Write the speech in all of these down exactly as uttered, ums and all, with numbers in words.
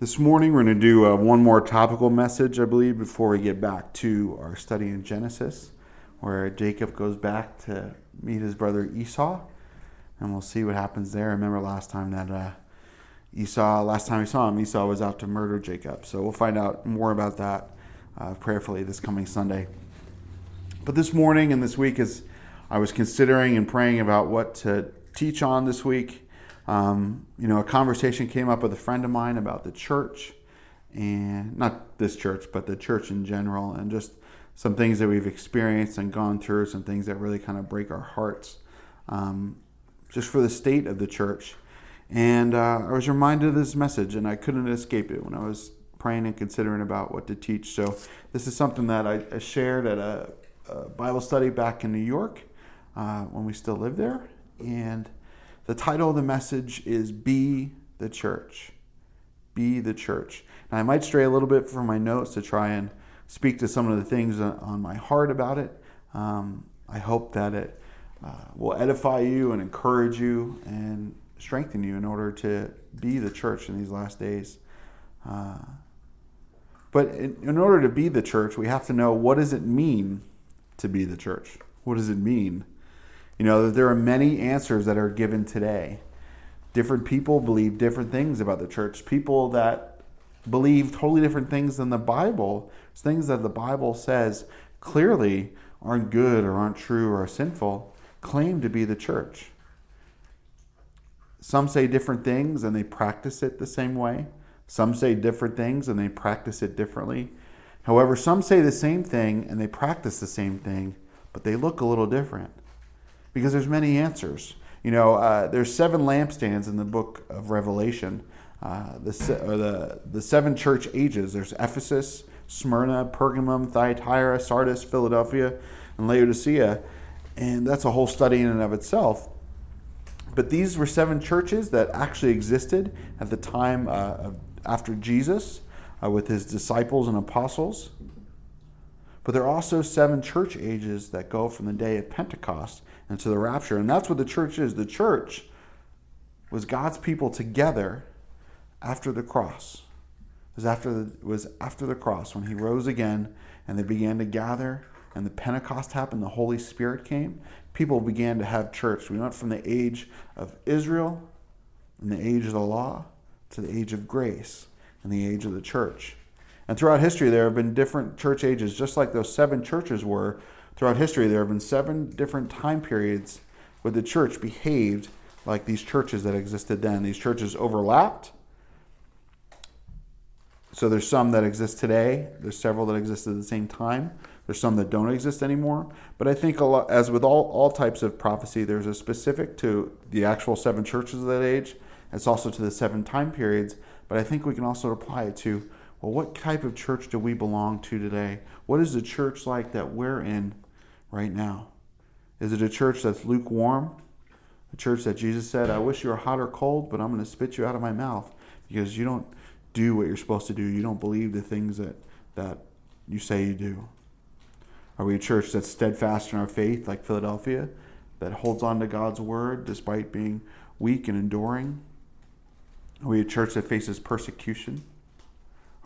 This morning we're going to do uh, one more topical message, I believe, before we get back to our study in Genesis, where Jacob goes back to meet his brother Esau, and we'll see what happens there. I remember last time that uh, Esau, last time we saw him, Esau was out to murder Jacob. So we'll find out more about that uh, prayerfully this coming Sunday. But this morning and this week, as I was considering and praying about what to teach on this week, Um, you know, a conversation came up with a friend of mine about the church, and not this church, but the church in general, and just some things that we've experienced and gone through, some things that really kind of break our hearts, um, just for the state of the church. And uh, I was reminded of this message, and I couldn't escape it when I was praying and considering about what to teach. So this is something that I, I shared at a, a Bible study back in New York uh, when we still lived there, and the title of the message is Be the Church. Be the Church. Now, I might stray a little bit from my notes to try and speak to some of the things on my heart about it. Um, I hope that it uh, will edify you and encourage you and strengthen you in order to be the church in these last days. Uh, but in, in order to be the church, we have to know, what does it mean to be the church? What does it mean? You know, there are many answers that are given today. Different people believe different things about the church. People that believe totally different things than the Bible, things that the Bible says clearly aren't good or aren't true or are sinful, claim to be the church. Some say different things and they practice it the same way. Some say different things and they practice it differently. However, some say the same thing and they practice the same thing, but they look a little different. Because there's many answers. You know, uh, there's seven lampstands in the book of Revelation. Uh, the, se- or the the seven church ages. There's Ephesus, Smyrna, Pergamum, Thyatira, Sardis, Philadelphia, and Laodicea. And that's a whole study in and of itself. But these were seven churches that actually existed at the time uh, of, after Jesus uh, with his disciples and apostles. But there are also seven church ages that go from the day of Pentecost and to the rapture. And that's what the church is. The church was God's people together after the cross. It was after the, was after the cross when he rose again and they began to gather and the Pentecost happened, the Holy Spirit came. People began to have church. We went from the age of Israel and the age of the law to the age of grace and the age of the church. And throughout history, there have been different church ages, just like those seven churches were. Throughout history, there have been seven different time periods where the church behaved like these churches that existed then. These churches overlapped. So there's some that exist today. There's several that exist at the same time. There's some that don't exist anymore. But I think, a lot, as with all, all types of prophecy, there's a specific to the actual seven churches of that age. It's also to the seven time periods. But I think we can also apply it to, well, what type of church do we belong to today? What is the church like that we're in right now? Is it a church that's lukewarm? A church that Jesus said, I wish you were hot or cold, but I'm going to spit you out of my mouth because you don't do what you're supposed to do. You don't believe the things that, that you say you do. Are we a church that's steadfast in our faith like Philadelphia, that holds on to God's word despite being weak and enduring? Are we a church that faces persecution?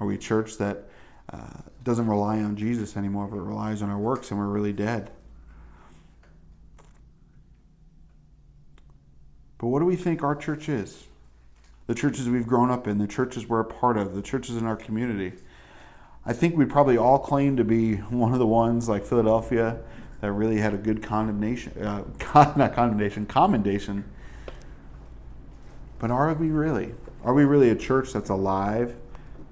Are we a church that uh, doesn't rely on Jesus anymore, but relies on our works and we're really dead? But what do we think our church is? The churches we've grown up in, the churches we're a part of, the churches in our community. I think we probably all claim to be one of the ones like Philadelphia that really had a good condemnation, uh, con- not condemnation, commendation. But are we really? Are we really a church that's alive,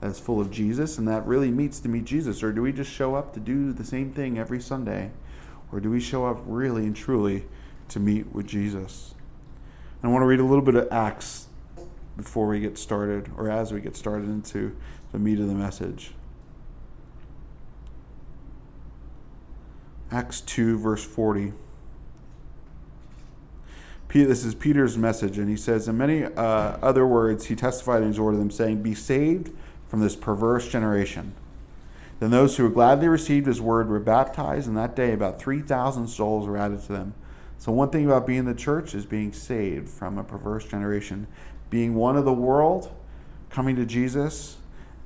that's full of Jesus, and that really meets to meet Jesus? Or do we just show up to do the same thing every Sunday? Or do we show up really and truly to meet with Jesus? And I want to read a little bit of Acts before we get started, or as we get started into the meat of the message. Acts two, verse forty. This is Peter's message, and he says, in many uh, other words, he testified in his word to them, saying, be saved from this perverse generation. Then those who gladly received his word were baptized, and that day about three thousand souls were added to them. So one thing about being the church is being saved from a perverse generation. Being one of the world coming to Jesus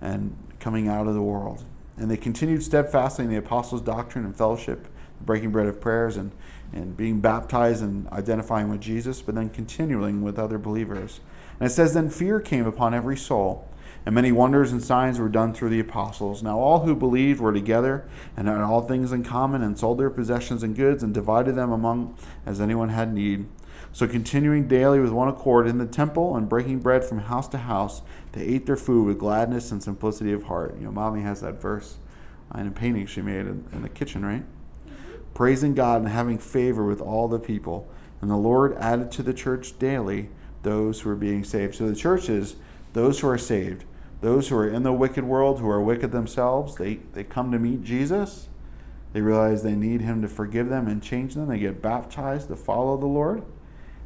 and coming out of the world. And they continued steadfastly in the apostles' doctrine and fellowship, breaking bread of prayers, and, and being baptized and identifying with Jesus, but then continuing with other believers. And it says, then fear came upon every soul, and many wonders and signs were done through the apostles. Now all who believed were together, and had all things in common, and sold their possessions and goods, and divided them among as anyone had need. So continuing daily with one accord in the temple, and breaking bread from house to house, they ate their food with gladness and simplicity of heart. You know, Mommy has that verse in a painting she made in, in the kitchen, right? Praising God and having favor with all the people. And the Lord added to the church daily those who are being saved. So the church is those who are saved. Those who are in the wicked world, who are wicked themselves, they, they come to meet Jesus. They realize they need him to forgive them and change them. They get baptized to follow the Lord.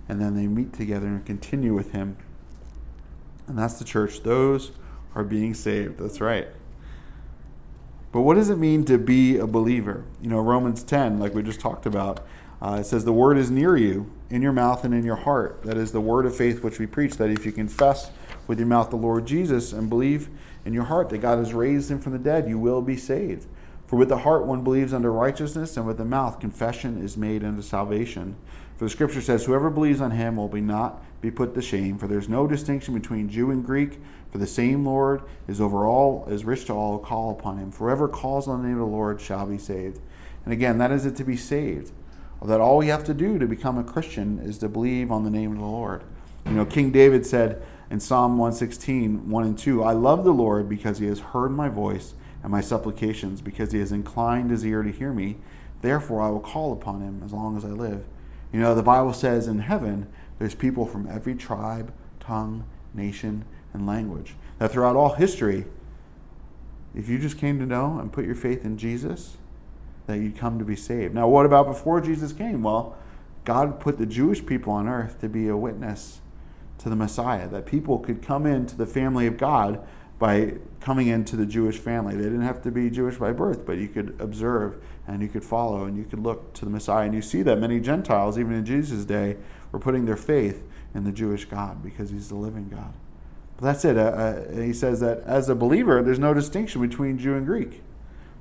And then they meet together and continue with him. And that's the church. Those are being saved. That's right. But what does it mean to be a believer? You know, Romans ten, like we just talked about, uh, it says the word is near you, in your mouth and in your heart. That is the word of faith which we preach, that if you confess with your mouth the Lord Jesus and believe in your heart that God has raised him from the dead, you will be saved. For with the heart one believes unto righteousness, and with the mouth confession is made unto salvation. For the scripture says, whoever believes on him will be not be put to shame, for there's no distinction between Jew and Greek, for the same Lord is over all, is rich to all who call upon him. For whoever calls on the name of the Lord shall be saved. And again, that is it to be saved. That all we have to do to become a Christian is to believe on the name of the Lord. You know, King David said in Psalm one sixteen, one and two, I love the Lord because he has heard my voice and my supplications, because he has inclined his ear to hear me. Therefore I will call upon him as long as I live. You know, the Bible says in heaven, there's people from every tribe, tongue, nation, and language. That throughout all history, if you just came to know and put your faith in Jesus, that you'd come to be saved. Now, what about before Jesus came? Well, God put the Jewish people on earth to be a witness to the Messiah, that people could come into the family of God by coming into the Jewish family. They didn't have to be Jewish by birth, but you could observe and you could follow and you could look to the Messiah. And you see that many Gentiles, even in Jesus' day, were putting their faith in the Jewish God because he's the living God. But that's it. Uh, uh, he says that as a believer, there's no distinction between Jew and Greek.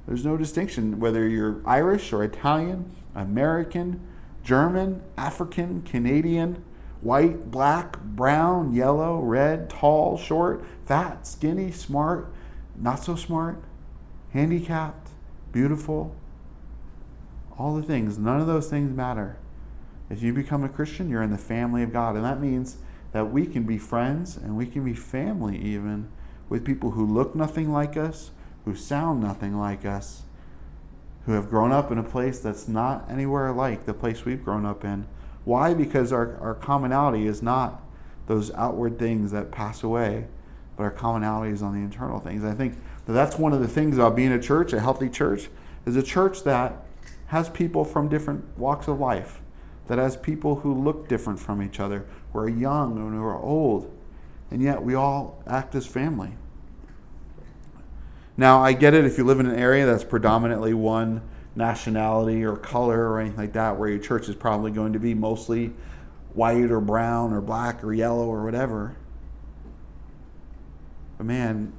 There's no distinction whether you're Irish or Italian, American, German, African, Canadian, white, black, brown, yellow, red, tall, short, fat, skinny, smart, not so smart, handicapped, beautiful, all the things. None of those things matter. If you become a Christian, you're in the family of God. And that means that we can be friends and we can be family even with people who look nothing like us, who sound nothing like us, who have grown up in a place that's not anywhere like the place we've grown up in. Why? Because our, our commonality is not those outward things that pass away, but our commonality is on the internal things. I think that that's one of the things about being a church, a healthy church, is a church that has people from different walks of life, that has people who look different from each other, who are young and who are old, and yet we all act as family. Now, I get it if you live in an area that's predominantly one nationality or color or anything like that, where your church is probably going to be mostly white or brown or black or yellow or whatever. But man,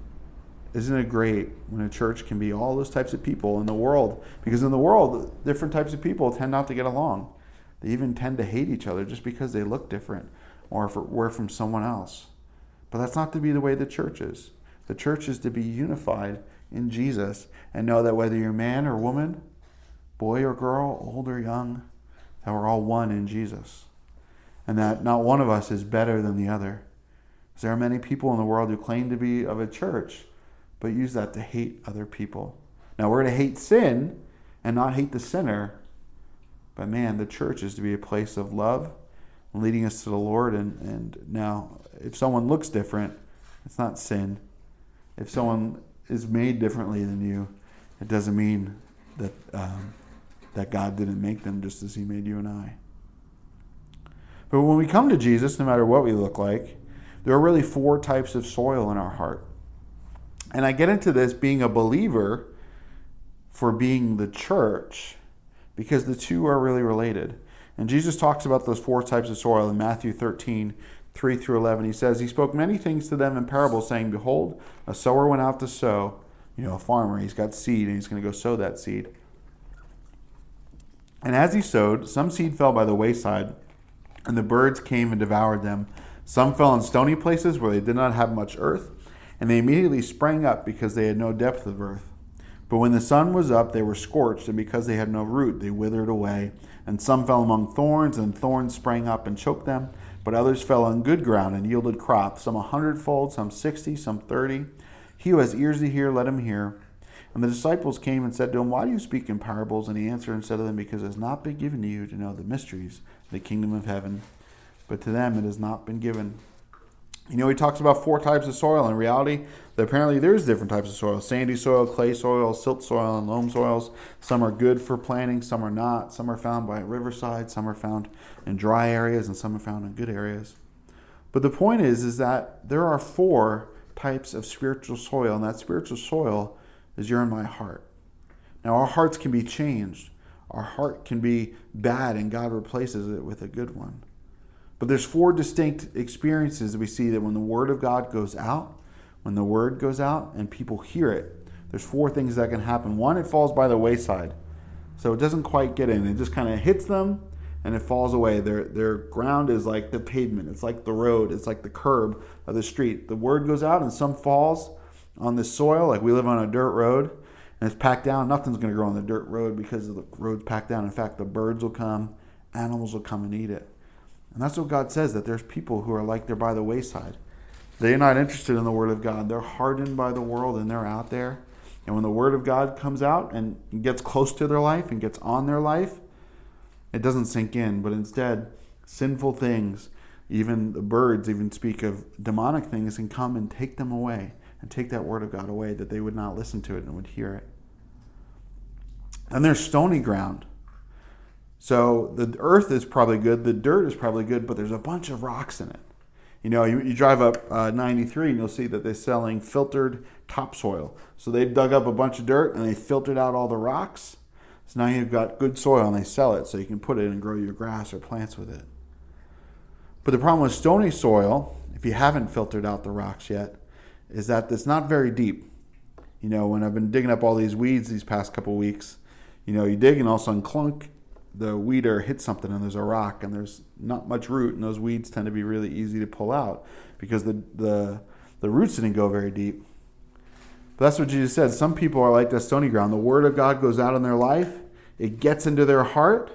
isn't it great when a church can be all those types of people in the world? Because in the world, different types of people tend not to get along. They even tend to hate each other just because they look different or if it were from someone else. But that's not to be the way the church is. The church is to be unified in Jesus and know that whether you're man or woman, boy or girl, old or young, that we're all one in Jesus. And that not one of us is better than the other. Because there are many people in the world who claim to be of a church, but use that to hate other people. Now we're to hate sin and not hate the sinner. But man, the church is to be a place of love, leading us to the Lord. And, and now, if someone looks different, it's not sin. If someone is made differently than you, it doesn't mean that um, that God didn't make them just as he made you and I. But when we come to Jesus, no matter what we look like, there are really four types of soil in our heart. And I get into this being a believer for being the church because the two are really related. And Jesus talks about those four types of soil in Matthew thirteen, three through eleven, he says, He spoke many things to them in parables, saying, Behold, a sower went out to sow. You know, a farmer, he's got seed, and he's going to go sow that seed. And as he sowed, some seed fell by the wayside, and the birds came and devoured them. Some fell in stony places where they did not have much earth, and they immediately sprang up because they had no depth of earth. But when the sun was up, they were scorched, and because they had no root, they withered away. And some fell among thorns, and thorns sprang up and choked them. But others fell on good ground and yielded crops, some a hundredfold, some sixty, some thirty. He who has ears to hear, let him hear. And the disciples came and said to him, Why do you speak in parables? And he answered and said to them, Because it has not been given to you to know the mysteries of the kingdom of heaven, but to them it has not been given. You know, he talks about four types of soil. In reality, apparently there's different types of soil. Sandy soil, clay soil, silt soil, and loam soils. Some are good for planting, some are not. Some are found by a riverside, some are found in dry areas, and some are found in good areas. But the point is, is that there are four types of spiritual soil, and that spiritual soil is your and my heart. Now, our hearts can be changed. Our heart can be bad, and God replaces it with a good one. But there's four distinct experiences that we see that when the Word of God goes out, when the Word goes out and people hear it, there's four things that can happen. One, it falls by the wayside. So it doesn't quite get in. It just kind of hits them and it falls away. Their, their ground is like the pavement. It's like the road. It's like the curb of the street. The Word goes out and some falls on the soil. Like we live on a dirt road and it's packed down. Nothing's going to grow on the dirt road because the road's packed down. In fact, the birds will come, animals will come and eat it. And that's what God says, that there's people who are like they're by the wayside. They're not interested in the Word of God. They're hardened by the world and they're out there. And when the Word of God comes out and gets close to their life and gets on their life, it doesn't sink in. But instead, sinful things, even the birds even speak of demonic things, can come and take them away and take that Word of God away, that they would not listen to it and would hear it. And there's stony ground. So the earth is probably good, the dirt is probably good, but there's a bunch of rocks in it. You know, you, you drive up uh, ninety-three and you'll see that they're selling filtered topsoil. So they dug up a bunch of dirt and they filtered out all the rocks. So now you've got good soil and they sell it so you can put it and grow your grass or plants with it. But the problem with stony soil, if you haven't filtered out the rocks yet, is that it's not very deep. You know, when I've been digging up all these weeds these past couple weeks, you know, you dig and all of a sudden clunk, the weeder hits something and there's a rock and there's not much root, and those weeds tend to be really easy to pull out because the the, the roots didn't go very deep. But that's what Jesus said. Some people are like that stony ground. The Word of God goes out in their life, it gets into their heart,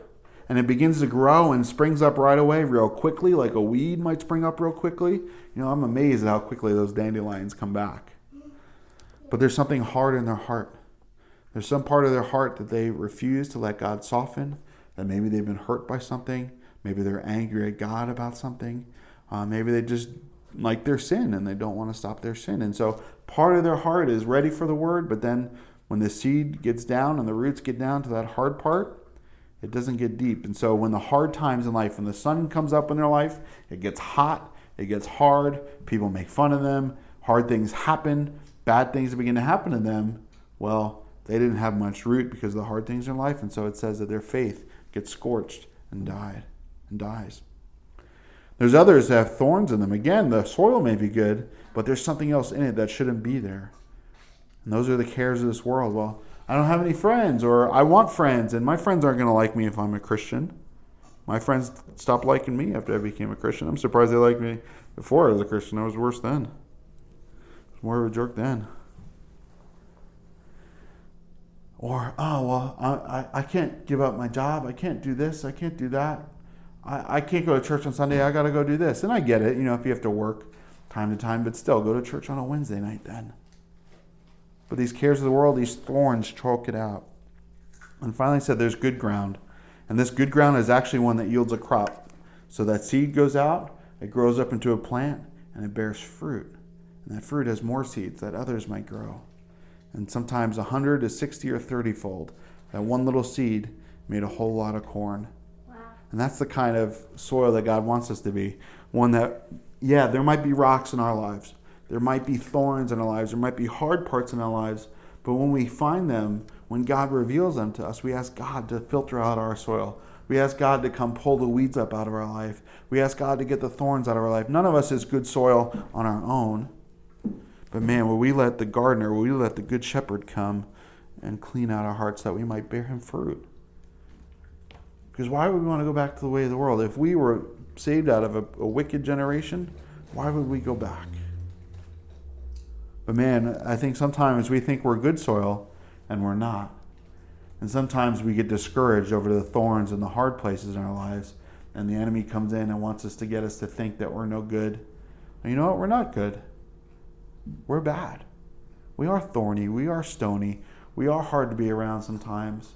and it begins to grow and springs up right away real quickly, like a weed might spring up real quickly. You know, I'm amazed at how quickly those dandelions come back. But there's something hard in their heart. There's some part of their heart that they refuse to let God soften. That maybe they've been hurt by something. Maybe they're angry at God about something. Uh, maybe they just like their sin and they don't want to stop their sin. And so part of their heart is ready for the Word, but then when the seed gets down and the roots get down to that hard part, it doesn't get deep. And so when the hard times in life, when the sun comes up in their life, it gets hot, it gets hard, people make fun of them, hard things happen, bad things begin to happen to them. Well, they didn't have much root because of the hard things in life, and so it says that their faith gets scorched and died and dies. There's others that have thorns in them. Again, the soil may be good, but there's something else in it that shouldn't be there. And those are the cares of this world. Well, I don't have any friends, or I want friends, and my friends aren't going to like me if I'm a Christian. My friends stopped liking me after I became a Christian. I'm surprised they liked me before I was a Christian. I was worse then. I was more of a jerk then. Or, oh, well, I, I can't give up my job. I can't do this. I can't do that. I, I can't go to church on Sunday. I got to go do this. And I get it, you know, if you have to work time to time, but still go to church on a Wednesday night then. But these cares of the world, these thorns choke it out. And finally said there's good ground. And this good ground is actually one that yields a crop. So that seed goes out, it grows up into a plant, and it bears fruit. And that fruit has more seeds that others might grow. And sometimes one hundred to sixty or thirty-fold. That one little seed made a whole lot of corn. Wow. And that's the kind of soil that God wants us to be. One that, yeah, there might be rocks in our lives. There might be thorns in our lives. There might be hard parts in our lives. But when we find them, when God reveals them to us, we ask God to filter out our soil. We ask God to come pull the weeds up out of our life. We ask God to get the thorns out of our life. None of us is good soil on our own. But man, will we let the gardener, will we let the good shepherd come and clean out our hearts that we might bear him fruit? Because why would we want to go back to the way of the world? If we were saved out of a, a wicked generation, why would we go back? But man, I think sometimes we think we're good soil and we're not. And sometimes we get discouraged over the thorns and the hard places in our lives, and the enemy comes in and wants us to get us to think that we're no good. And you know what? We're not good. We're bad. We are thorny. We are stony. We are hard to be around sometimes.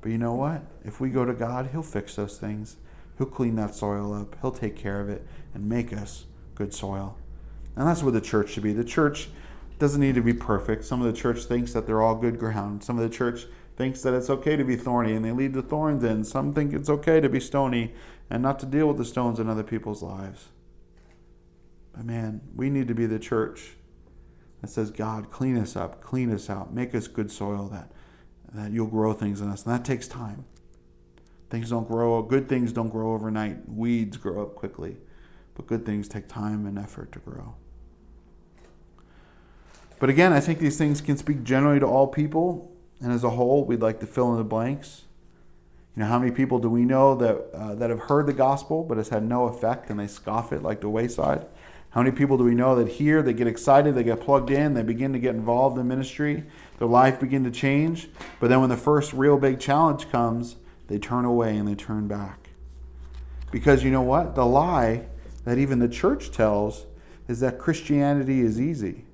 But you know what? If we go to God, He'll fix those things. He'll clean that soil up. He'll take care of it and make us good soil. And that's what the church should be. The church doesn't need to be perfect. Some of the church thinks that they're all good ground. Some of the church thinks that it's okay to be thorny and they leave the thorns in. Some think it's okay to be stony and not to deal with the stones in other people's lives. But man, we need to be the church that says, God, clean us up, clean us out, make us good soil that, that you'll grow things in us. And that takes time. Things don't grow, good things don't grow overnight. Weeds grow up quickly, but good things take time and effort to grow. But again, I think these things can speak generally to all people. And as a whole, we'd like to fill in the blanks. You know, how many people do we know that uh, that have heard the gospel but it's had no effect and they scoff it like the wayside? How many people do we know that hear, they get excited, they get plugged in, they begin to get involved in ministry, their life begin to change, but then when the first real big challenge comes, they turn away and they turn back? Because you know what? The lie that even the church tells is that Christianity is easy.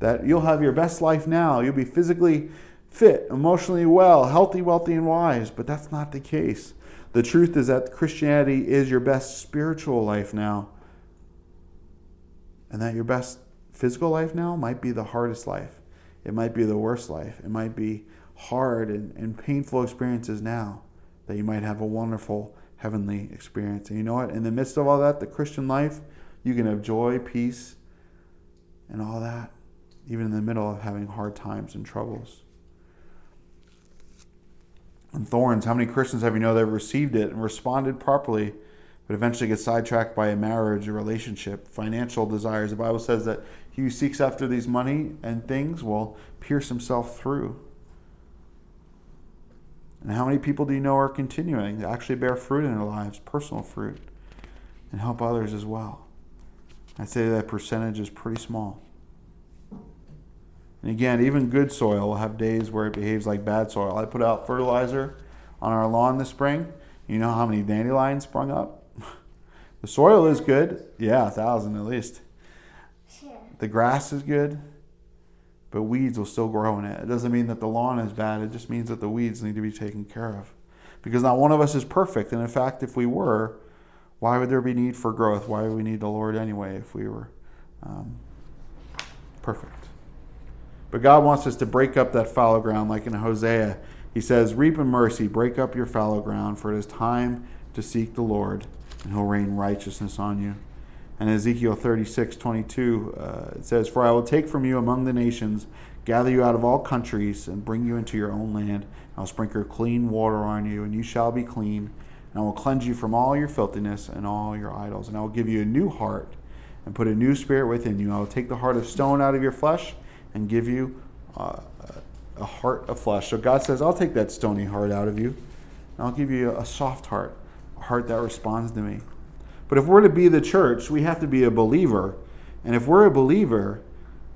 That you'll have your best life now, you'll be physically fit, emotionally well, healthy, wealthy, and wise. But that's not the case. The truth is that Christianity is your best spiritual life now. And that your best physical life now might be the hardest life. It might be the worst life. It might be hard and, and painful experiences now that you might have a wonderful heavenly experience. And you know what? In the midst of all that, the Christian life, you can have joy, peace, and all that, even in the middle of having hard times and troubles. And thorns, how many Christians have you know that have received it and responded properly, but eventually get sidetracked by a marriage, a relationship, financial desires? The Bible says that he who seeks after these money and things will pierce himself through. And how many people do you know are continuing to actually bear fruit in their lives, personal fruit, and help others as well? I'd say that percentage is pretty small. And again, even good soil will have days where it behaves like bad soil. I put out fertilizer on our lawn this spring. You know how many dandelions sprung up? The soil is good. Yeah, a thousand at least. Yeah. The grass is good, but weeds will still grow in it. It doesn't mean that the lawn is bad. It just means that the weeds need to be taken care of. Because not one of us is perfect. And in fact, if we were, why would there be need for growth? Why would we need the Lord anyway if we were um, perfect? But God wants us to break up that fallow ground, like in Hosea. He says, reap in mercy, break up your fallow ground, for it is time to seek the Lord, and he'll rain righteousness on you. And Ezekiel thirty-six twenty-two, uh, it says, for I will take from you among the nations, gather you out of all countries, and bring you into your own land. I will sprinkle clean water on you, and you shall be clean. And I will cleanse you from all your filthiness and all your idols. And I will give you a new heart, and put a new spirit within you. I will take the heart of stone out of your flesh, and give you uh, a heart of flesh. So God says, I'll take that stony heart out of you, and I'll give you a soft heart, a heart that responds to me. But if we're to be the church, we have to be a believer. And if we're a believer,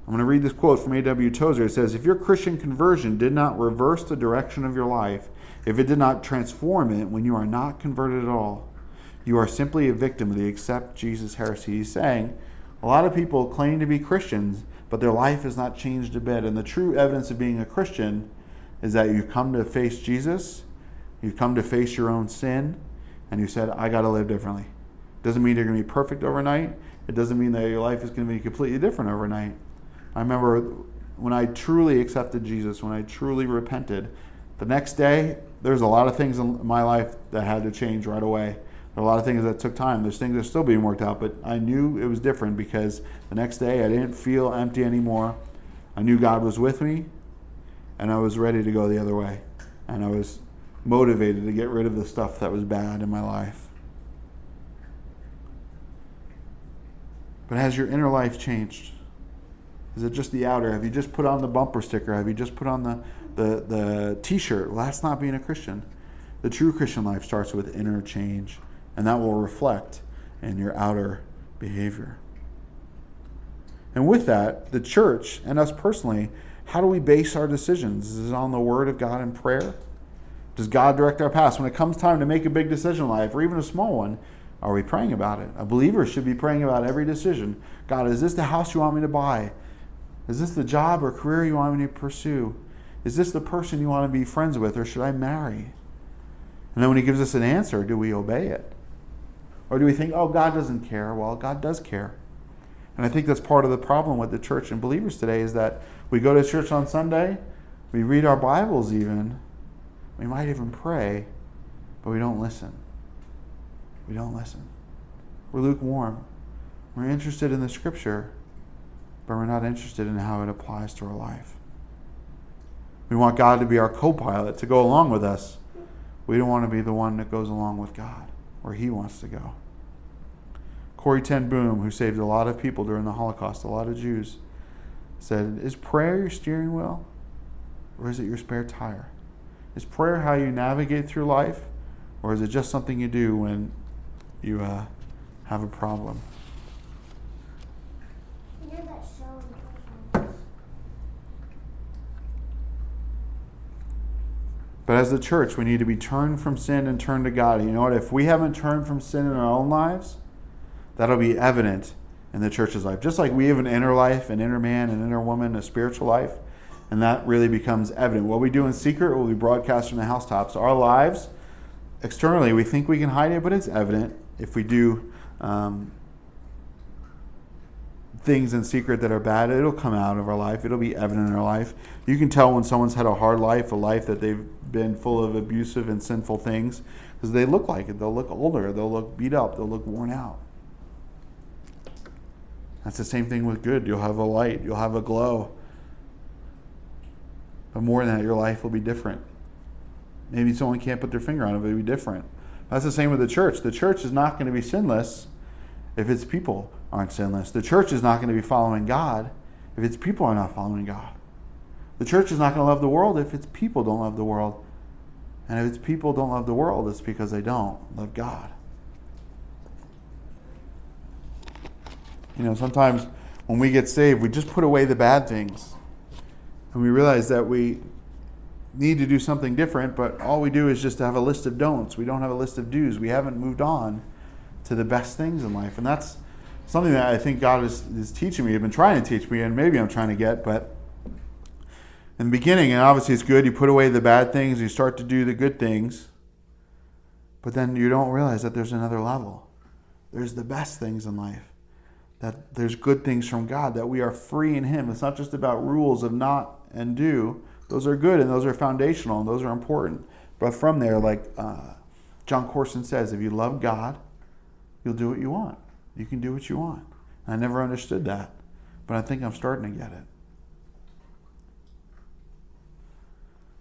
I'm going to read this quote from A W Tozer. It says, if your Christian conversion did not reverse the direction of your life, if it did not transform it when you are not converted at all, you are simply a victim of the accept Jesus heresy. He's saying, a lot of people claim to be Christians, but their life is not changed a bit. And the true evidence of being a Christian is that you've come to face Jesus, you've come to face your own sin, and you said, I got to live differently. It doesn't mean you're going to be perfect overnight. It doesn't mean that your life is going to be completely different overnight. I remember when I truly accepted Jesus, when I truly repented, the next day, there's a lot of things in my life that had to change right away. There were a lot of things that took time. There's things that are still being worked out, but I knew it was different because the next day I didn't feel empty anymore. I knew God was with me, and I was ready to go the other way. And I was motivated to get rid of the stuff that was bad in my life. But has your inner life changed? Is it just the outer? Have you just put on the bumper sticker? Have you just put on the, the, the t-shirt? Well, that's not being a Christian. The true Christian life starts with inner change, and that will reflect in your outer behavior. And with that, the church and us personally, how do we base our decisions? Is it on the Word of God and prayer? Does God direct our paths? When it comes time to make a big decision in life, or even a small one, are we praying about it? A believer should be praying about every decision. God, is this the house you want me to buy? Is this the job or career you want me to pursue? Is this the person you want to be friends with, or should I marry? And then when he gives us an answer, do we obey it? Or do we think, oh, God doesn't care? Well, God does care. And I think that's part of the problem with the church and believers today, is that we go to church on Sunday, we read our Bibles even, we might even pray, but we don't listen. We don't listen. We're lukewarm. We're interested in the Scripture, but we're not interested in how it applies to our life. We want God to be our co-pilot, to go along with us. We don't want to be the one that goes along with God, where He wants to go. Corrie ten Boom, who saved a lot of people during the Holocaust, a lot of Jews, said, is prayer your steering wheel, or is it your spare tire? Is prayer how you navigate through life, or is it just something you do when you uh, have a problem? You know that show? But as the church, we need to be turned from sin and turned to God. And you know what? If we haven't turned from sin in our own lives, that'll be evident in the church's life. Just like we have an inner life, an inner man, an inner woman, a spiritual life, and that really becomes evident. What we do in secret will be broadcast from the housetops. Our lives, externally, we think we can hide it, but it's evident if we do um, things in secret that are bad. It'll come out of our life. It'll be evident in our life. You can tell when someone's had a hard life, a life that they've been full of abusive and sinful things, because they look like it. They'll look older. They'll look beat up. They'll look worn out. That's the same thing with good. You'll have a light. You'll have a glow. But more than that, your life will be different. Maybe someone can't put their finger on it, but it'll be different. That's the same with the church. The church is not going to be sinless if its people aren't sinless. The church is not going to be following God if its people are not following God. The church is not going to love the world if its people don't love the world. And if its people don't love the world, it's because they don't love God. You know, sometimes when we get saved, we just put away the bad things. And we realize that we need to do something different, but all we do is just have a list of don'ts. We don't have a list of do's. We haven't moved on to the best things in life. And that's something that I think God is, is teaching me. He's been trying to teach me, and maybe I'm trying to get, but in the beginning, and obviously it's good, you put away the bad things, you start to do the good things, but then you don't realize that there's another level. There's the best things in life. That there's good things from God, that we are free in Him. It's not just about rules of not and do. Those are good, and those are foundational, and those are important. But from there, like uh, John Corson says, if you love God, you'll do what you want. You can do what you want. And I never understood that, but I think I'm starting to get it.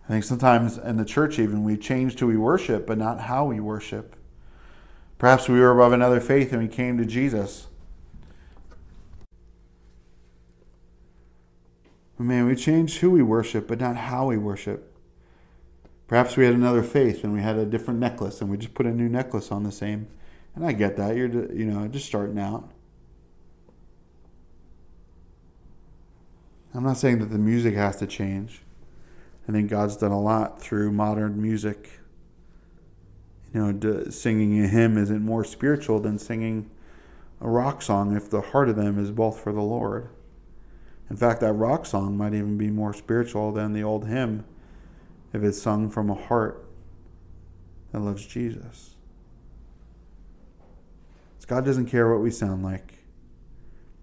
I think sometimes in the church even, we change who we worship, but not how we worship. Perhaps we were above another faith and we came to Jesus. Man, we changed who we worship, but not how we worship. Perhaps we had another faith and we had a different necklace, and we just put a new necklace on the same. And I get that. You're, you know, just starting out. I'm not saying that the music has to change. I think God's done a lot through modern music. You know, singing a hymn isn't more spiritual than singing a rock song if the heart of them is both for the Lord. In fact, that rock song might even be more spiritual than the old hymn if it's sung from a heart that loves Jesus. God doesn't care what we sound like.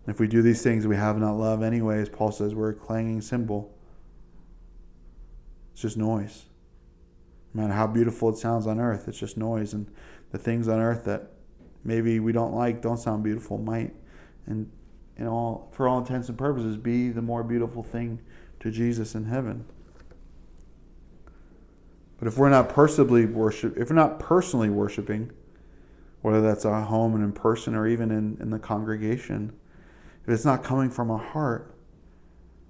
If we do these things we have not love anyway, as Paul says, we're a clanging cymbal. It's just noise. No matter how beautiful it sounds on earth, it's just noise. And the things on earth that maybe we don't like, don't sound beautiful, might, and In all, for all intents and purposes, be the more beautiful thing to Jesus in heaven. But if we're not personally worship, if we're not personally worshiping, whether that's at home and in person or even in, in the congregation, if it's not coming from our heart,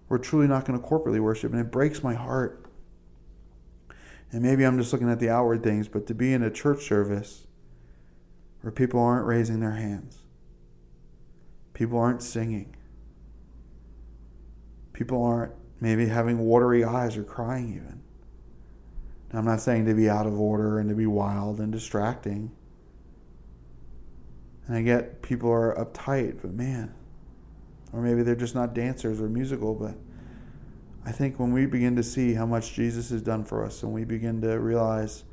we're truly not going to corporately worship. And it breaks my heart. And maybe I'm just looking at the outward things, but to be in a church service where people aren't raising their hands, people aren't singing, people aren't maybe having watery eyes or crying even. Now, I'm not saying to be out of order and to be wild and distracting. And I get people are uptight, but man, or maybe they're just not dancers or musical, but I think when we begin to see how much Jesus has done for us and we begin to realize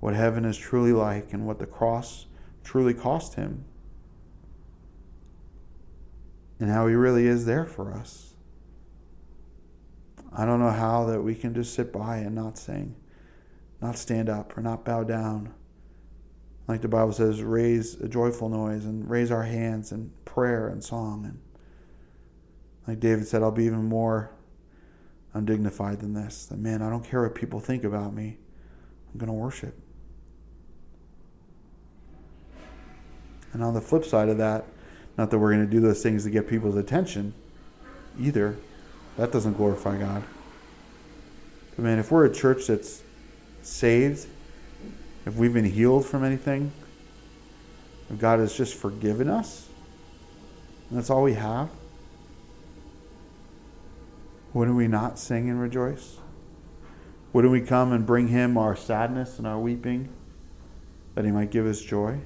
what heaven is truly like and what the cross truly cost him and how he really is there for us, I don't know how that we can just sit by and not sing, not stand up or not bow down. Like the Bible says, raise a joyful noise and raise our hands in prayer and song. And like David said, I'll be even more undignified than this. That, man, I don't care what people think about me. I'm going to worship. And on the flip side of that, not that we're going to do those things to get people's attention either. That doesn't glorify God. But man, if we're a church that's saved, if we've been healed from anything, if God has just forgiven us, and that's all we have, wouldn't we not sing and rejoice? Wouldn't we come and bring him our sadness and our weeping, that he might give us joy?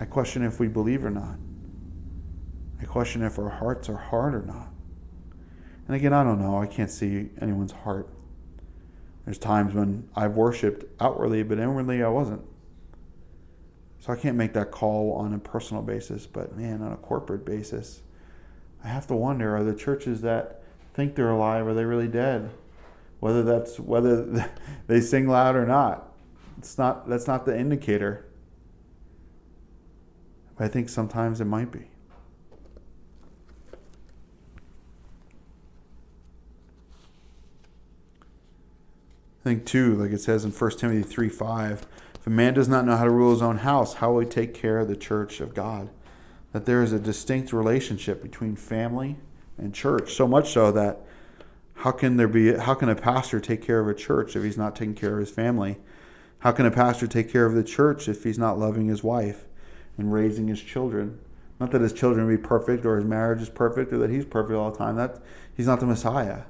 I question if we believe or not. I question if our hearts are hard or not. And again, I don't know. I can't see anyone's heart. There's times when I've worshipped outwardly, but inwardly I wasn't. So I can't make that call on a personal basis, but man, on a corporate basis, I have to wonder, are the churches that think they're alive, are they really dead? Whether that's whether they sing loud or not, it's not that's not the indicator. But I think sometimes it might be. I think, too, like it says in First Timothy three five, if a man does not know how to rule his own house, how will he take care of the church of God? That there is a distinct relationship between family and church, so much so that how can there be? How can a pastor take care of a church if he's not taking care of his family? How can a pastor take care of the church if he's not loving his wife and raising his children? Not that his children be perfect or his marriage is perfect or that he's perfect all the time. That he's not the Messiah.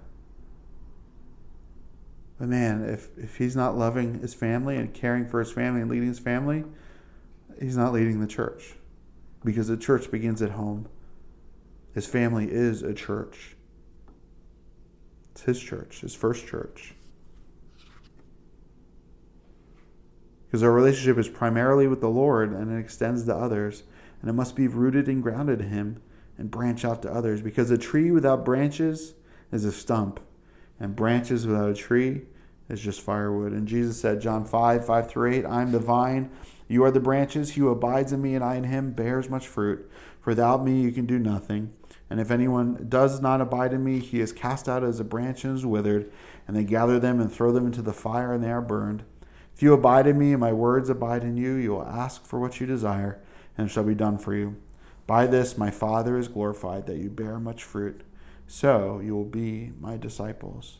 But man, if, if he's not loving his family and caring for his family and leading his family, he's not leading the church. Because the church begins at home. His family is a church. It's his church, his first church. Because our relationship is primarily with the Lord and it extends to others. And it must be rooted and grounded in him and branch out to others. Because a tree without branches is a stump. And branches without a tree is just firewood. And Jesus said, John five, five through eight, I am the vine, you are the branches. He who abides in me and I in him bears much fruit. For without me you can do nothing. And if anyone does not abide in me, he is cast out as a branch and is withered. And they gather them and throw them into the fire, and they are burned. If you abide in me and my words abide in you, you will ask for what you desire, and it shall be done for you. By this my Father is glorified, that you bear much fruit. So you will be my disciples.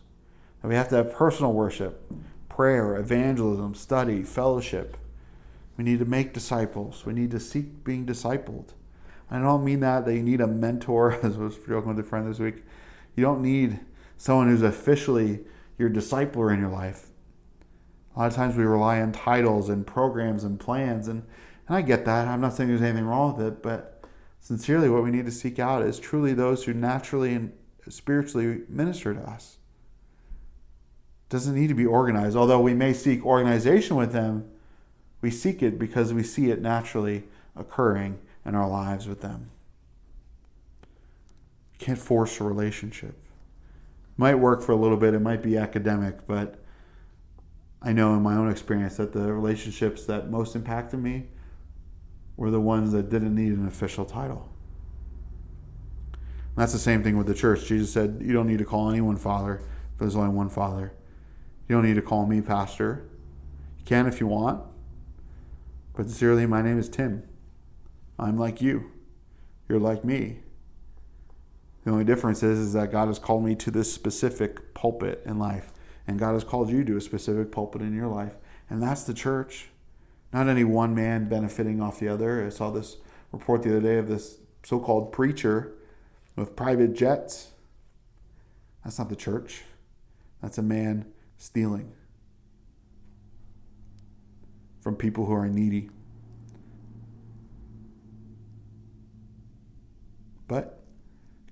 And we have to have personal worship, prayer, evangelism, study, fellowship. We need to make disciples. We need to seek being discipled. I don't mean that, that you need a mentor, as I was joking with a friend this week. You don't need someone who's officially your discipler in your life. A lot of times we rely on titles and programs and plans, and, and I get that. I'm not saying there's anything wrong with it, but sincerely what we need to seek out is truly those who naturally and spiritually minister to us. It doesn't need to be organized. Although we may seek organization with them, we seek it because we see it naturally occurring in our lives with them. You can't force a relationship. It might work for a little bit. It might be academic, but I know in my own experience that the relationships that most impacted me were the ones that didn't need an official title. And that's the same thing with the church. Jesus said, you don't need to call anyone Father, for there's only one Father. You don't need to call me pastor. You can if you want. But sincerely, my name is Tim. I'm like you. You're like me. The only difference is, is that God has called me to this specific pulpit in life. And God has called you to a specific pulpit in your life. And that's the church. Not any one man benefiting off the other. I saw this report the other day of this so-called preacher with private jets. That's not the church. That's a man stealing from people who are needy. But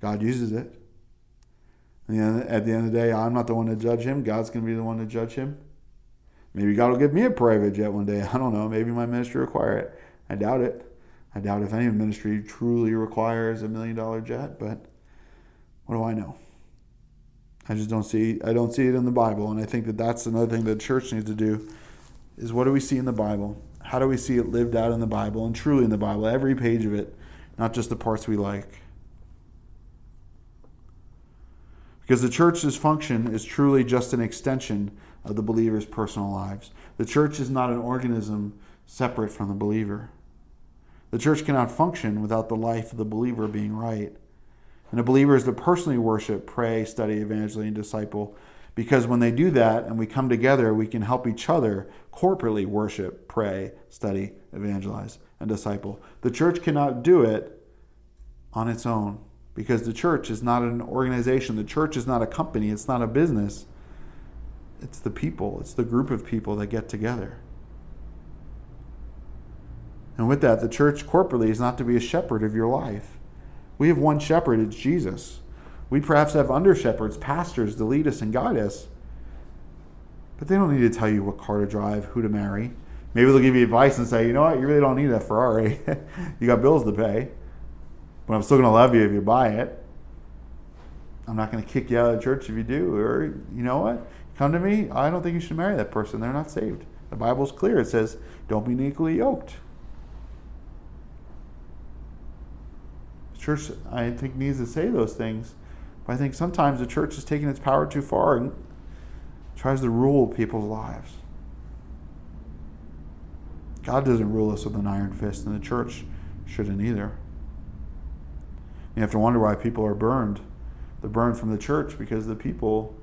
God uses it. And at the end of the day, I'm not the one to judge him. God's going to be the one to judge him. Maybe God will give me a private jet one day. I don't know. Maybe my ministry require it. I doubt it. I doubt if any ministry truly requires a million dollar jet, but what do I know? I just don't see, I don't see it in the Bible. And I think that that's another thing that the church needs to do is what do we see in the Bible? How do we see it lived out in the Bible and truly in the Bible, every page of it, not just the parts we like? Because the church's function is truly just an extension of the believer's personal lives. The church is not an organism separate from the believer. The church cannot function without the life of the believer being right. And the believer is to personally worship, pray, study, evangelize, and disciple. Because when they do that and we come together, we can help each other corporately worship, pray, study, evangelize, and disciple. The church cannot do it on its own. Because the church is not an organization. The church is not a company. It's not a business. It's the people. It's the group of people that get together. And with that, the church corporately is not to be a shepherd of your life. We have one shepherd. It's Jesus. We perhaps have under-shepherds, pastors to lead us and guide us. But they don't need to tell you what car to drive, who to marry. Maybe they'll give you advice and say, you know what, you really don't need that Ferrari. You got bills to pay. But I'm still going to love you if you buy it. I'm not going to kick you out of the church if you do. Or, you know what? Come to me. I don't think you should marry that person. They're not saved. The Bible's clear. It says, don't be unequally yoked. The church, I think, needs to say those things. But I think sometimes the church has taken its power too far and tries to rule people's lives. God doesn't rule us with an iron fist, and the church shouldn't either. You have to wonder why people are burned. They're burned from the church because the people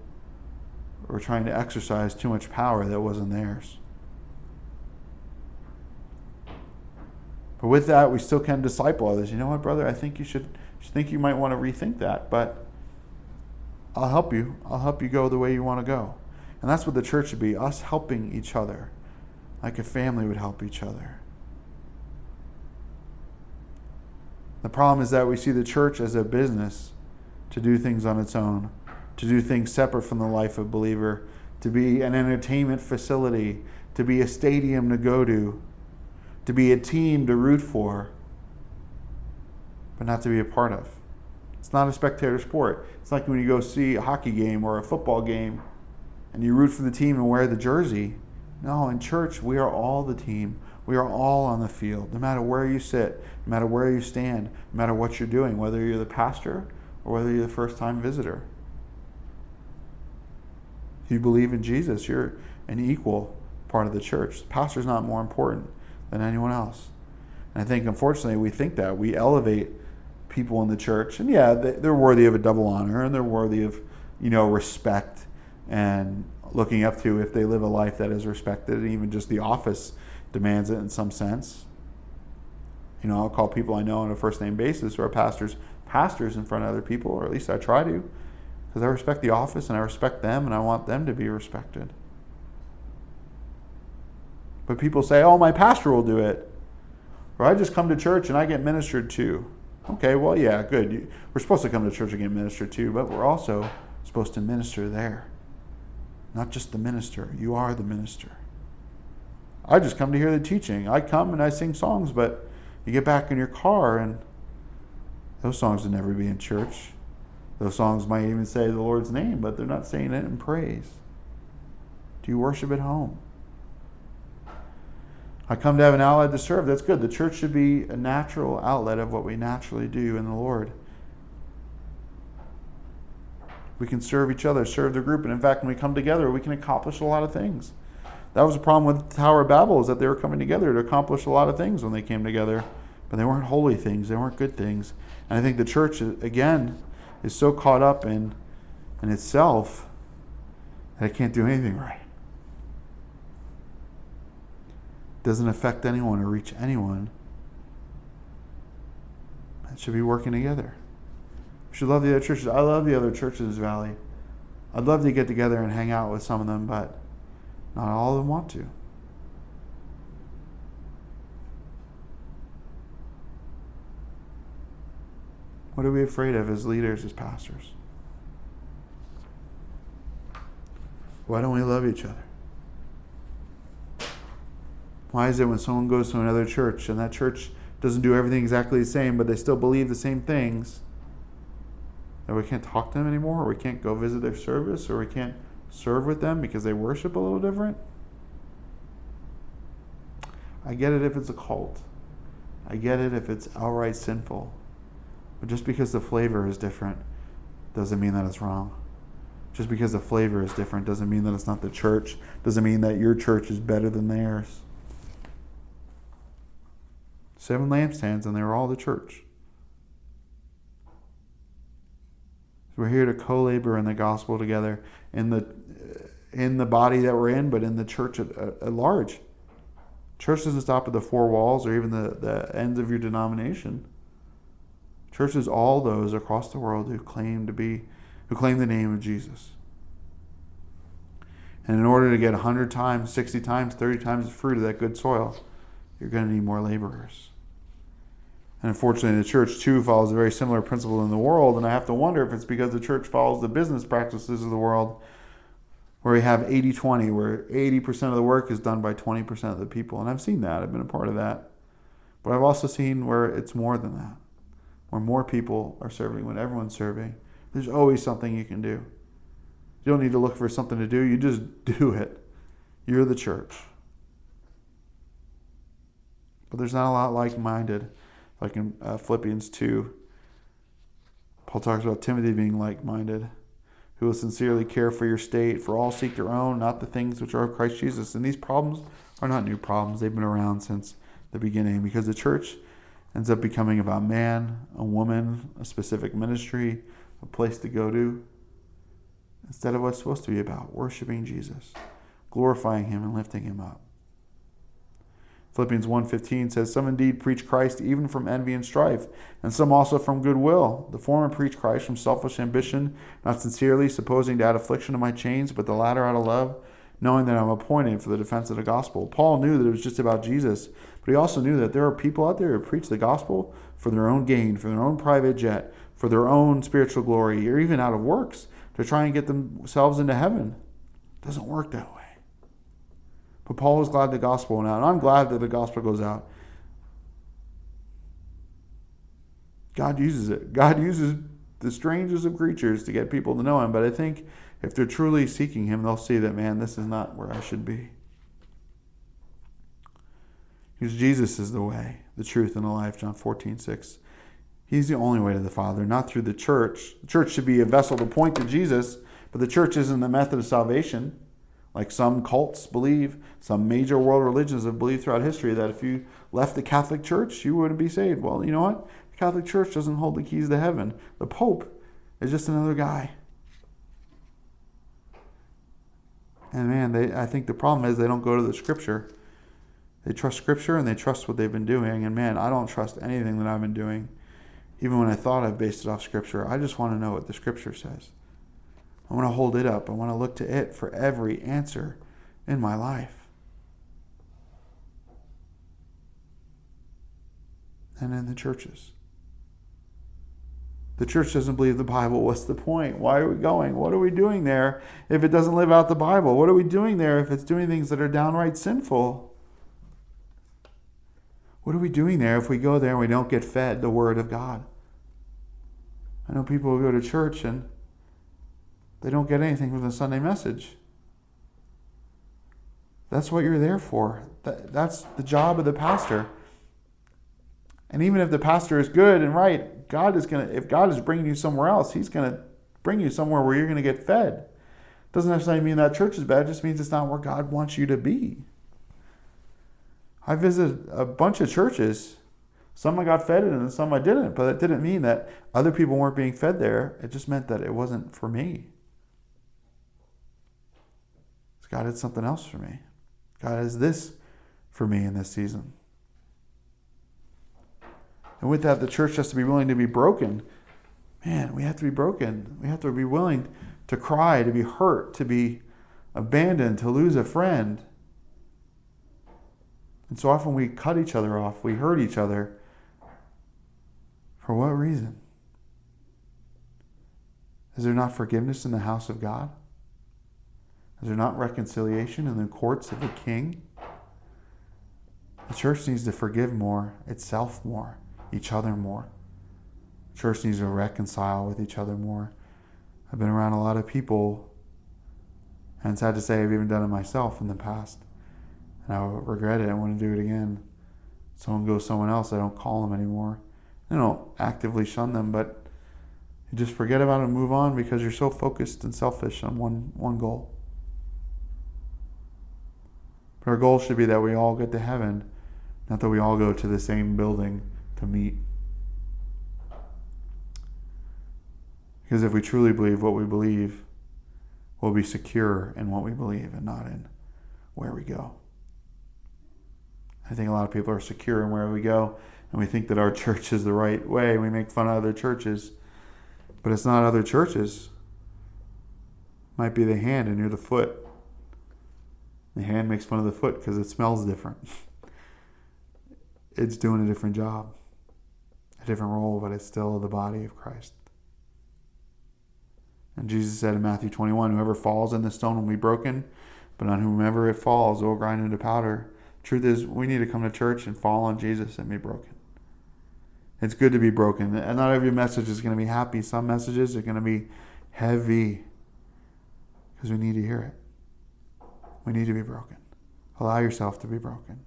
are trying to exercise too much power that wasn't theirs. But with that, we still can disciple others. You know what, brother? I think you should think you might want to rethink that, but I'll help you. I'll help you go the way you want to go. And that's what the church should be, us helping each other, like a family would help each other. The problem is that we see the church as a business to do things on its own, to do things separate from the life of a believer, to be an entertainment facility, to be a stadium to go to, to be a team to root for, but not to be a part of. It's not a spectator sport. It's like when you go see a hockey game or a football game and you root for the team and wear the jersey. No, in church, we are all the team. We are all on the field, no matter where you sit, no matter where you stand, no matter what you're doing, whether you're the pastor or whether you're the first-time visitor. If you believe in Jesus, you're an equal part of the church. The pastor's not more important than anyone else. And I think, unfortunately, we think that. We elevate people in the church, and yeah, they're worthy of a double honor, and they're worthy of, you know, respect and looking up to if they live a life that is respected, and even just the office demands it in some sense. You know, I'll call people I know on a first-name basis who are pastors, pastors in front of other people, or at least I try to, because I respect the office and I respect them and I want them to be respected. But people say, oh, my pastor will do it. Or I just come to church and I get ministered to. Okay, well, yeah, good. We're supposed to come to church and get ministered to, but we're also supposed to minister there. Not just the minister. You are the minister. I just come to hear the teaching. I come and I sing songs, but you get back in your car and those songs will never be in church. Those songs might even say the Lord's name, but they're not saying it in praise. Do you worship at home? I come to have an outlet to serve. That's good. The church should be a natural outlet of what we naturally do in the Lord. We can serve each other, serve the group. And in fact, when we come together, we can accomplish a lot of things. That was the problem with the Tower of Babel, is that they were coming together to accomplish a lot of things when they came together. But they weren't holy things. They weren't good things. And I think the church, again, is so caught up in, in itself that it can't do anything right. It doesn't affect anyone or reach anyone. It should be working together. We should love the other churches. I love the other churches in this valley. I'd love to get together and hang out with some of them, but not all of them want to. What are we afraid of as leaders, as pastors? Why don't we love each other? Why is it when someone goes to another church and that church doesn't do everything exactly the same, but they still believe the same things, that we can't talk to them anymore, or we can't go visit their service, or we can't serve with them because they worship a little different? I get it if it's a cult. I get it if it's outright sinful. But just because the flavor is different doesn't mean that it's wrong. Just because the flavor is different doesn't mean that it's not the church. Doesn't mean that your church is better than theirs. Seven lampstands, and they were all the church. We're here to co-labor in the gospel together, in the in the body that we're in, but in the church at, at large. Church doesn't stop at the four walls or even the, the ends of your denomination. Church is all those across the world who claim to be, who claim the name of Jesus. And in order to get one hundred times, sixty times, thirty times the fruit of that good soil, you're going to need more laborers. And unfortunately, the church, too, follows a very similar principle in the world. And I have to wonder if it's because the church follows the business practices of the world, where we have eighty twenty, where eighty percent of the work is done by twenty percent of the people. And I've seen that. I've been a part of that. But I've also seen where it's more than that, where more people are serving, when everyone's serving. There's always something you can do. You don't need to look for something to do. You just do it. You're the church. But there's not a lot like-minded. Like in uh, Philippians two, Paul talks about Timothy being like-minded, who will sincerely care for your state, for all seek their own, not the things which are of Christ Jesus. And these problems are not new problems. They've been around since the beginning, because the church ends up becoming about man, a woman, a specific ministry, a place to go to, instead of what it's supposed to be about, worshiping Jesus, glorifying him and lifting him up. Philippians one fifteen says, "Some indeed preach Christ even from envy and strife, and some also from goodwill. The former preach Christ from selfish ambition, not sincerely, supposing to add affliction to my chains, but the latter out of love, knowing that I'm appointed for the defense of the gospel." Paul knew that it was just about Jesus, but he also knew that there are people out there who preach the gospel for their own gain, for their own private jet, for their own spiritual glory, or even out of works, to try and get themselves into heaven. It doesn't work that way. But Paul was glad the gospel went out, and I'm glad that the gospel goes out. God uses it. God uses the strangest of creatures to get people to know him, but I think if they're truly seeking him, they'll see that, man, this is not where I should be. Because Jesus is the way, the truth, and the life, John fourteen six. He's the only way to the Father, not through the church. The church should be a vessel to point to Jesus, but the church isn't the method of salvation. Like some cults believe, some major world religions have believed throughout history that if you left the Catholic Church, you wouldn't be saved. Well, you know what? The Catholic Church doesn't hold the keys to heaven. The Pope is just another guy. And man, they, I think the problem is they don't go to the Scripture. They trust Scripture and they trust what they've been doing. And man, I don't trust anything that I've been doing. Even when I thought I've based it off Scripture, I just want to know what the Scripture says. I want to hold it up. I want to look to it for every answer in my life. And in the churches. The church doesn't believe the Bible. What's the point? Why are we going? What are we doing there if it doesn't live out the Bible? What are we doing there if it's doing things that are downright sinful? What are we doing there if we go there and we don't get fed the Word of God? I know people who go to church and they don't get anything from the Sunday message. That's what you're there for. That, that's the job of the pastor. And even if the pastor is good and right, God is gonna. If God is bringing you somewhere else, he's going to bring you somewhere where you're going to get fed. Doesn't necessarily mean that church is bad. It just means it's not where God wants you to be. I visited a bunch of churches. Some I got fed in and some I didn't. But that didn't mean that other people weren't being fed there. It just meant that it wasn't for me. God did something else for me. God is this for me in this season. And with that, the church has to be willing to be broken. Man, we have to be broken. We have to be willing to cry, to be hurt, to be abandoned, to lose a friend. And so often we cut each other off. We hurt each other. For what reason? Is there not forgiveness in the house of God? Is there not reconciliation in the courts of the King? The church needs to forgive more, itself more, each other more. The church needs to reconcile with each other more. I've been around a lot of people, and it's sad to say I've even done it myself in the past. And I regret it. I want to do it again. Someone goes someone else, I don't call them anymore. I don't actively shun them, but you just forget about it and move on because you're so focused and selfish on one, one goal. Our goal should be that we all get to heaven, not that we all go to the same building to meet. Because if we truly believe what we believe, we'll be secure in what we believe and not in where we go. I think a lot of people are secure in where we go, and we think that our church is the right way. We make fun of other churches, but it's not other churches. It might be the hand and you're the foot. The hand makes fun of the foot because it smells different. It's doing a different job, a different role, but it's still the body of Christ. And Jesus said in Matthew twenty-one, whoever falls on this stone will be broken, but on whomever it falls, it will grind into powder. Truth is, we need to come to church and fall on Jesus and be broken. It's good to be broken. And not every message is going to be happy. Some messages are going to be heavy because we need to hear it. We need to be broken. Allow yourself to be broken.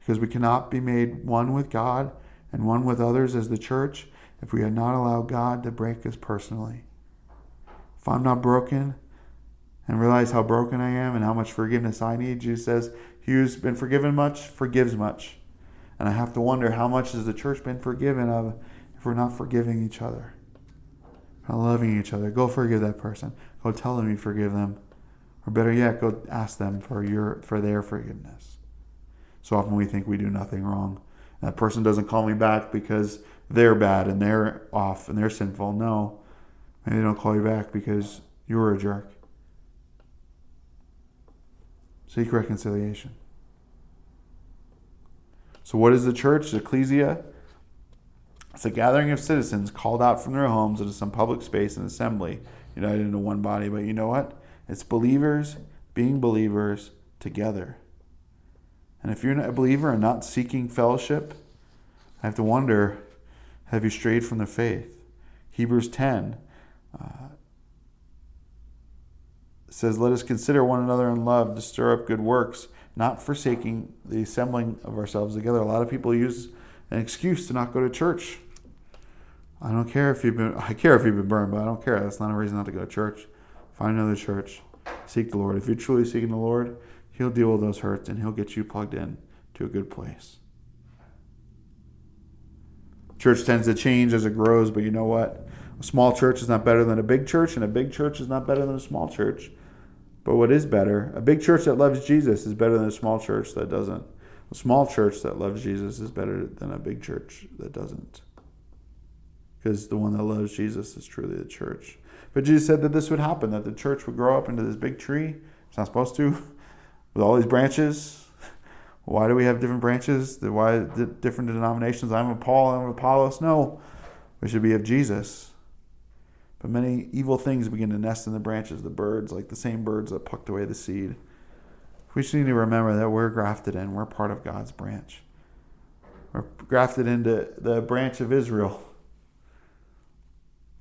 Because we cannot be made one with God and one with others as the church if we had not allowed God to break us personally. If I'm not broken and realize how broken I am and how much forgiveness I need, Jesus says, he who's been forgiven much forgives much. And I have to wonder, how much has the church been forgiven of if we're not forgiving each other? Not loving each other. Go forgive that person. Go tell them you forgive them. Or better yet, go ask them for your for their forgiveness. So often we think we do nothing wrong. That person doesn't call me back because they're bad and they're off and they're sinful. No, maybe they don't call you back because you were a jerk. Seek reconciliation. So what is the church? The ecclesia? It's a gathering of citizens called out from their homes into some public space and assembly, united into one body. But you know what? It's believers being believers together. And if you're not a believer and not seeking fellowship, I have to wonder, have you strayed from the faith? Hebrews ten uh, says, let us consider one another in love to stir up good works, not forsaking the assembling of ourselves together. A lot of people use an excuse to not go to church. I don't care if you've been, I care if you've been burned, but I don't care. That's not a reason not to go to church. Find another church. Seek the Lord. If you're truly seeking the Lord, he'll deal with those hurts and he'll get you plugged in to a good place. Church tends to change as it grows, but you know what? A small church is not better than a big church, and a big church is not better than a small church. But what is better? A big church that loves Jesus is better than a small church that doesn't. A small church that loves Jesus is better than a big church that doesn't. Because the one that loves Jesus is truly the church. But Jesus said that this would happen, that the church would grow up into this big tree. It's not supposed to. With all these branches. Why do we have different branches? Why different denominations? I'm of Paul, I'm of Apollos. No, we should be of Jesus. But many evil things begin to nest in the branches, the birds, like the same birds that plucked away the seed. We just need to remember that we're grafted in. We're part of God's branch. We're grafted into the branch of Israel.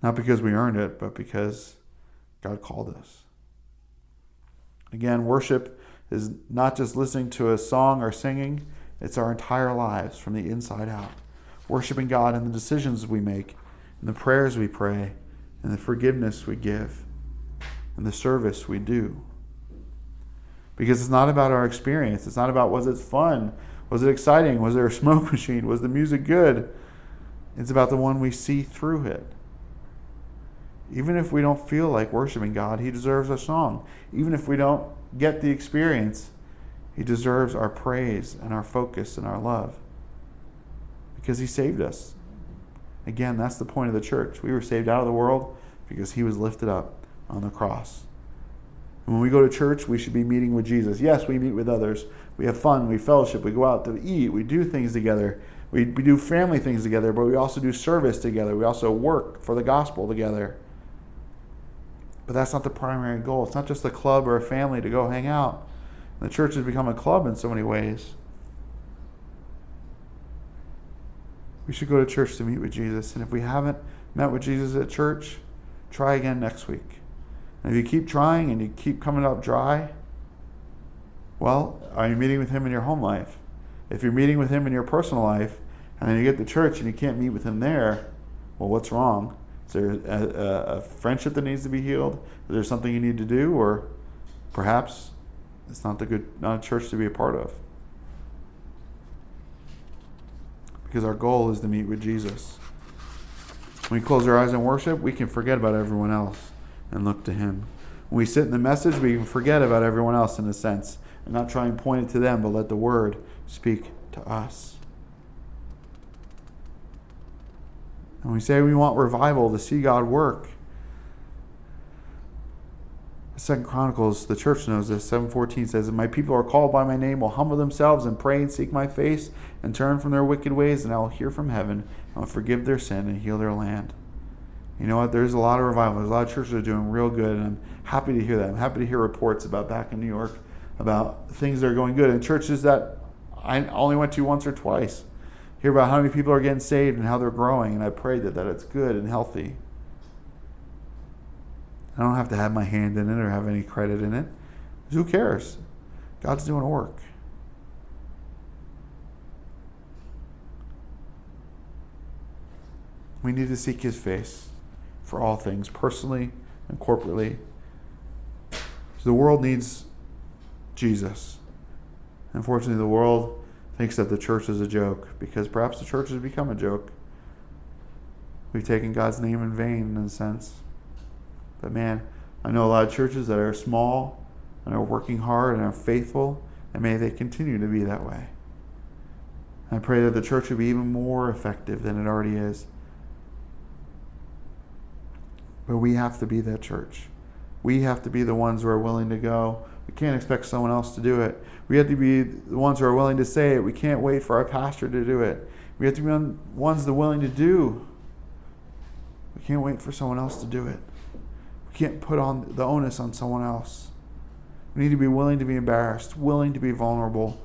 Not because we earned it, but because God called us. Again, worship is not just listening to a song or singing. It's our entire lives from the inside out. Worshiping God in the decisions we make, in the prayers we pray, and the forgiveness we give and the service we do. Because it's not about our experience. It's not about, was it fun? Was it exciting? Was there a smoke machine? Was the music good? It's about the one we see through it. Even if we don't feel like worshiping God, He deserves our song. Even if we don't get the experience, He deserves our praise and our focus and our love. Because He saved us. Again, that's the point of the church. We were saved out of the world because He was lifted up on the cross. And when we go to church, we should be meeting with Jesus. Yes, we meet with others. We have fun. We fellowship. We go out to eat. We do things together. We, we do family things together, but we also do service together. We also work for the gospel together. But that's not the primary goal. It's not just a club or a family to go hang out. And the church has become a club in so many ways. We should go to church to meet with Jesus. And if we haven't met with Jesus at church, try again next week. And if you keep trying and you keep coming up dry, well, are you meeting with Him in your home life? If you're meeting with Him in your personal life, and then you get to church and you can't meet with Him there, well, what's wrong? Is there a, a, a friendship that needs to be healed? Is there something you need to do? Or perhaps it's not the good, not a church to be a part of. Because our goal is to meet with Jesus. When we close our eyes in worship, we can forget about everyone else and look to Him. When we sit in the message, we can forget about everyone else in a sense, and not try and point it to them, but let the Word speak to us. And we say we want revival to see God work. Second Chronicles, the church knows this, seven fourteen says, "And my people are called by my name will humble themselves and pray and seek my face and turn from their wicked ways, and I will hear from heaven and I will forgive their sin and heal their land." You know what? There's a lot of revival. There's a lot of churches that are doing real good, and I'm happy to hear that. I'm happy to hear reports about back in New York about things that are going good. And churches that I only went to once or twice, hear about how many people are getting saved and how they're growing, and I pray that, that it's good and healthy. I don't have to have my hand in it or have any credit in it. Who cares? God's doing a work. We need to seek His face for all things, personally and corporately. So the world needs Jesus. Unfortunately, the world thinks that the church is a joke, because perhaps the church has become a joke. We've taken God's name in vain, in a sense. But man, I know a lot of churches that are small and are working hard and are faithful, and may they continue to be that way. I pray that the church would be even more effective than it already is. But we have to be that church. We have to be the ones who are willing to go. We can't expect someone else to do it. We have to be the ones who are willing to say it. We can't wait for our pastor to do it. We have to be the ones that are willing to do. We can't wait for someone else to do it. Can't put on the onus on someone else. We need to be willing to be embarrassed, willing to be vulnerable,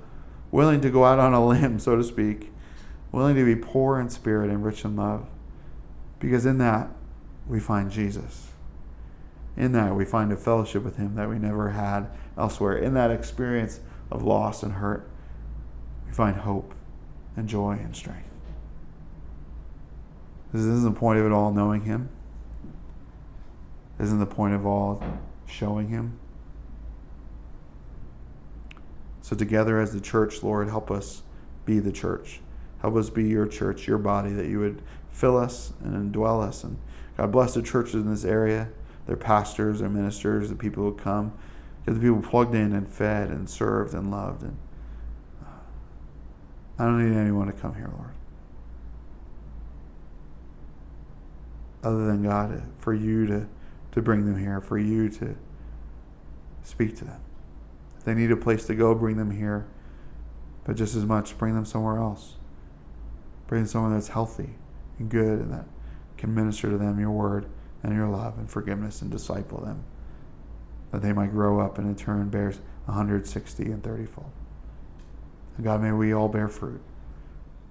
willing to go out on a limb, so to speak, willing to be poor in spirit and rich in love. Because in that, we find Jesus. In that, we find a fellowship with Him that we never had elsewhere. In that experience of loss and hurt, we find hope and joy and strength. This isn't the point of it all, knowing Him. Isn't the point of all showing Him? So together as the church, Lord, help us be the church. Help us be your church, your body, that you would fill us and indwell us. And God bless the churches in this area, their pastors, their ministers, the people who come. Get the people plugged in and fed and served and loved. And I don't need anyone to come here, Lord, other than God, for you to to bring them here, for you to speak to them. If they need a place to go, bring them here. But just as much, bring them somewhere else. Bring them somewhere that's healthy and good, and that can minister to them your word and your love and forgiveness, and disciple them, that they might grow up and in turn bear one hundred sixty and thirty-fold. And God, may we all bear fruit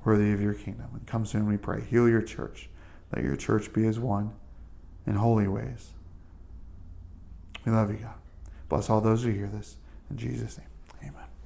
worthy of your kingdom. And come soon, we pray. Heal your church. Let your church be as one in holy ways. We love you, God. Bless all those who hear this. In Jesus' name, amen.